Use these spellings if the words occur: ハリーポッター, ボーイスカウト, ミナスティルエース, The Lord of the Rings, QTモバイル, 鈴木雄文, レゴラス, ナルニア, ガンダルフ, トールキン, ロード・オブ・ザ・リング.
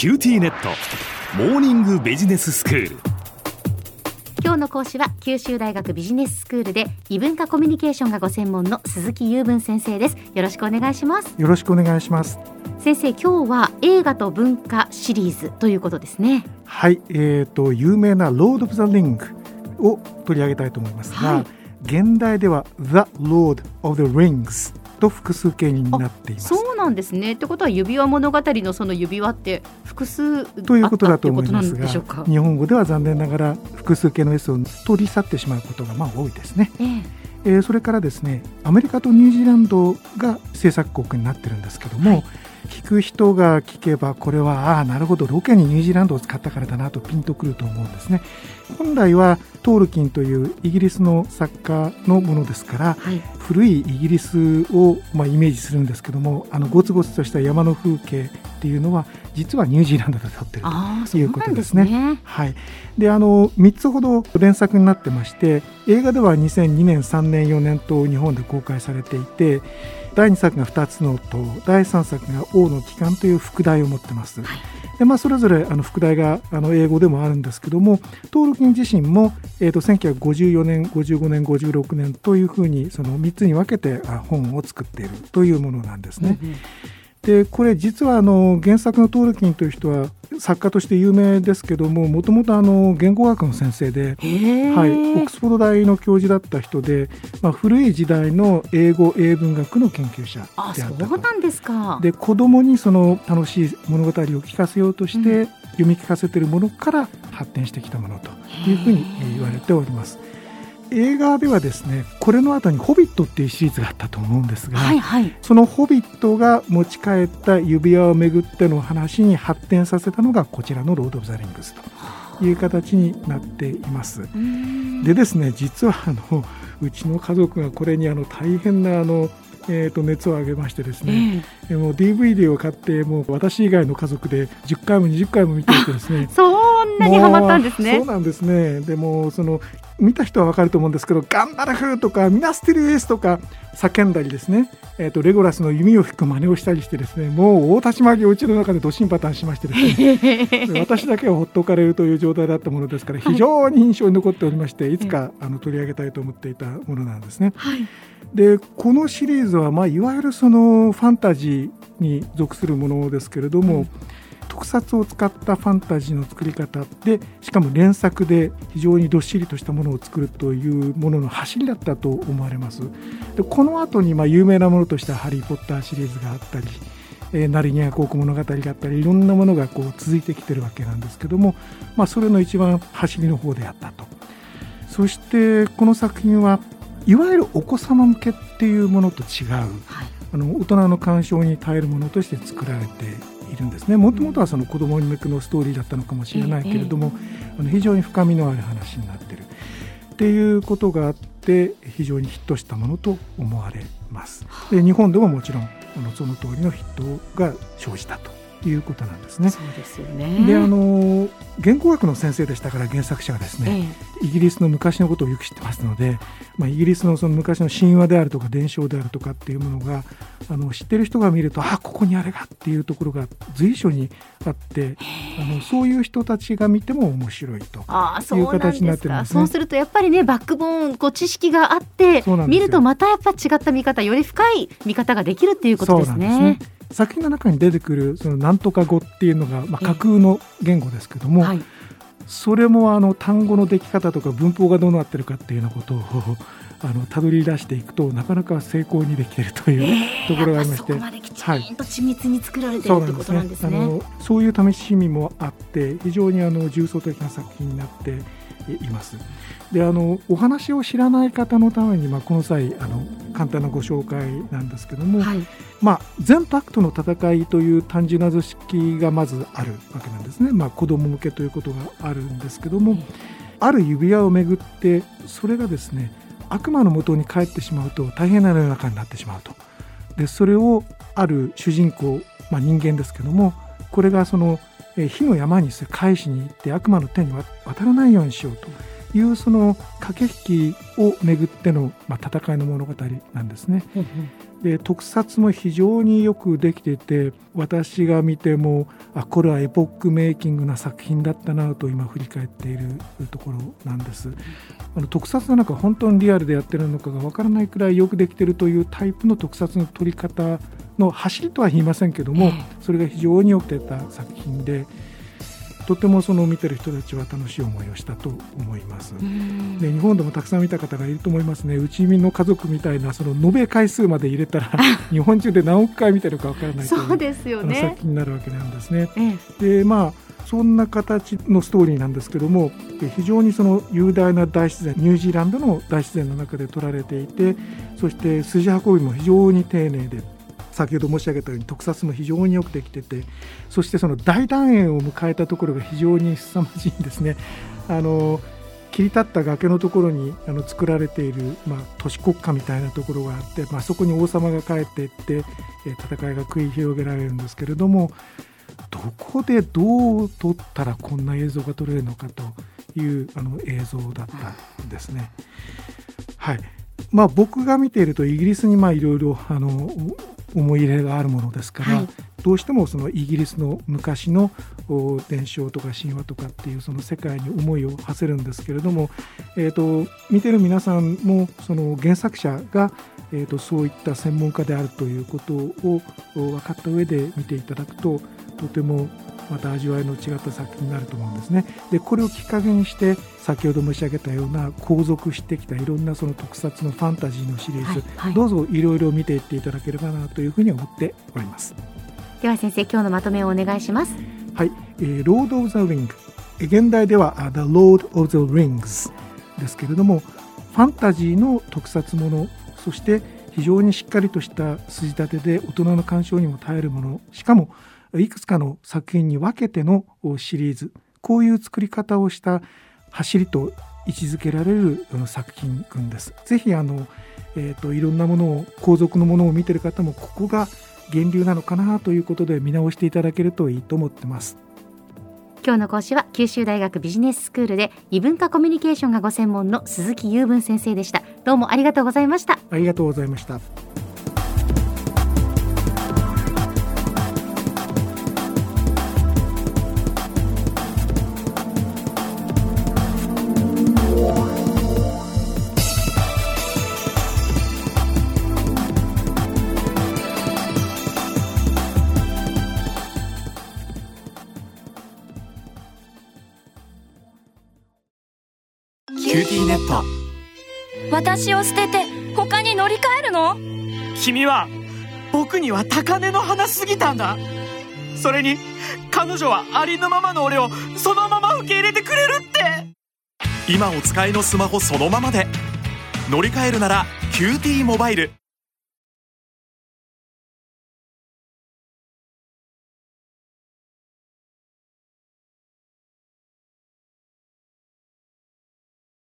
キューティーネットモーニングビジネススクール。今日の講師は九州大学ビジネススクールで異文化コミュニケーションがご専門の鈴木雄文先生です。よろしくお願いします。よろしくお願いします。先生、今日は映画と文化シリーズということですね。はい、有名なロード・オブ・ザ・リングを取り上げたいと思いますが、はい、現代では The Lord of the Rings と複数形になっています。そうなんですね。ということは指輪物語のその指輪って複数ということだと思いますが、日本語では残念ながら複数形の S を取り去ってしまうことが多いですね。それからですね、アメリカとニュージーランドが制作国になってるんですけども、はい、聞く人が聞けばこれはなるほど、ロケにニュージーランドを使ったからだなとピンとくると思うんですね。本来はトールキンというイギリスの作家のものですから、はい、古いイギリスをイメージするんですけども、ゴツゴツとした山の風景っていうのは実はニュージーランドで撮っているということですね。はい、で3つほど連作になってまして、映画では2002年3年4年と日本で公開されていて、第2作が2つの塔、第3作が王の帰還という副題を持ってます。はい、でそれぞれ副題が英語でもあるんですけども、トールキン自身も、1954年55年56年というふうにその3つに分けて本を作っているというものなんですね。でこれ実は原作のトールキンという人は作家として有名ですけども、もともと言語学の先生で、オックスフォード大の教授だった人で、古い時代の英語英文学の研究者であったと。そうなんですか。で子供にその楽しい物語を聞かせようとして、読み聞かせているものから発展してきたものというふうに言われております。映画ではですね、これの後にホビットっていうシリーズがあったと思うんですが、そのホビットが持ち帰った指輪をめぐっての話に発展させたのがこちらのロード・オブ・ザ・リングスという形になっています。でですね、実はうちの家族がこれに大変な熱を上げましてですね、もう DVD を買って、もう私以外の家族で10回も20回も見ていてですね、そんなにハマったんですね。そうなんですね。でも見た人は分かると思うんですけど、ガンダルフとかミナスティルエースとか叫んだりですね、レゴラスの弓を引く真似をしたりしてですね、もう大立ち回りをうちの中でドシンパターンしましてですね、私だけはほっとかれるという状態だったものですから、非常に印象に残っておりまして、いつか取り上げたいと思っていたものなんですね。でこのシリーズは、いわゆるそのファンタジーに属するものですけれども、特撮を使ったファンタジーの作り方で、しかも連作で非常にどっしりとしたものを作るというものの走りだったと思われます。でこの後に有名なものとしてハリーポッターシリーズがあったり、ナルニア広告物語があったり、いろんなものが続いてきてるわけなんですけども、それの一番走りの方であったと。そしてこの作品はいわゆるお子様向けっていうものと違う、大人の鑑賞に耐えるものとして作られているんですね。もともとはその子供向けのストーリーだったのかもしれないけれども、非常に深みのある話になっているっていうことがあって、非常にヒットしたものと思われます。で日本でももちろんその通りのヒットが生じたということなんですね。そうですよね。で言語学の先生でしたから、原作者はですね、イギリスの昔のことをよく知ってますので、イギリスのその昔の神話であるとか伝承であるとかっていうものが知ってる人が見ると、ここにあれがっていうところが随所にあって、そういう人たちが見ても面白いという形になってるんですね。そうするとやっぱりね、バックボーン知識があって、見るとまたやっぱ違った見方、より深い見方ができるっていうことですね。そうなんですね。作品の中に出てくるそのなんとか語っていうのが、架空の言語ですけども、それも単語の出来方とか文法がどうなってるかっていうようなことをたどり出していくと、なかなか成功にできているというところがありまして、そこまできちんと緻密に作られているということなんですね。そういう試しみもあって、非常に重層的な作品になっています。でお話を知らない方のために、この際簡単なご紹介なんですけども、善と悪との戦いという単純な図式がまずあるわけなんですね。子供向けということがあるんですけども、ある指輪をめぐって、それがですね、悪魔の元に帰ってしまうと大変な世の中になってしまうと。でそれをある主人公、人間ですけども、これが火の山に返しに行って悪魔の手に渡らないようにしようという、その駆け引きをめぐっての、戦いの物語なんですね。で特撮も非常によくできていて、私が見てもこれはエポックメイキングな作品だったなと今振り返っているところなんです。特撮の中本当にリアルでやってるのかが分からないくらいよくできているというタイプの特撮の撮り方の走りとは言いませんけども、それが非常によく出た作品で、とてもその見てる人たちは楽しい思いをしたと思います。で、日本でもたくさん見た方がいると思いますね。うちの家族みたいなその延べ回数まで入れたら日本中で何億回見てるか分からないというそうですよね、作品になるわけなんですね。で、まあ、そんな形のストーリーなんですけども、非常にその雄大な大自然、ニュージーランドの大自然の中で撮られていて、そして筋運びも非常に丁寧で、先ほど申し上げたように特撮も非常によくできてて、そしてその大団円を迎えたところが非常に凄まじいんですね。切り立った崖のところに作られている、都市国家みたいなところがあって、そこに王様が帰っていって戦いが繰り広げられるんですけれども、どこでどう撮ったらこんな映像が撮れるのかという映像だったんですね。はい、僕が見ているとイギリスにいろいろ思い入れがあるものですから、どうしてもそのイギリスの昔の伝承とか神話とかっていうその世界に思いを馳せるんですけれども、見てる皆さんもその原作者が、そういった専門家であるということを分かった上で見ていただくと、とてもまた味わいの違った作品になると思うんですね。で、これをきっかけにして先ほど申し上げたような後続してきたいろんなその特撮のファンタジーのシリーズ、どうぞいろいろ見ていっていただければなというふうに思っております。では先生、今日のまとめをお願いします。はい、Lord of the Rings、 現代では The Lord of the Rings ですけれども、ファンタジーの特撮もの、そして非常にしっかりとした筋立てで大人の鑑賞にも耐えるもの、しかもいくつかの作品に分けてのシリーズ、こういう作り方をした走りと位置づけられる作品群です。ぜひいろんなものを、後続のものを見てる方もここが源流なのかなということで見直していただけるといいと思ってます。今日の講師は九州大学ビジネススクールで異文化コミュニケーションがご専門の鈴木雄文先生でした。どうもありがとうございました。ありがとうございました。私を捨てて他に乗り換えるの？君は僕には高嶺の花すぎたんだ。それに彼女はありのままの俺をそのまま受け入れてくれるって。今お使いのスマホそのままで乗り換えるなら QT モバイル。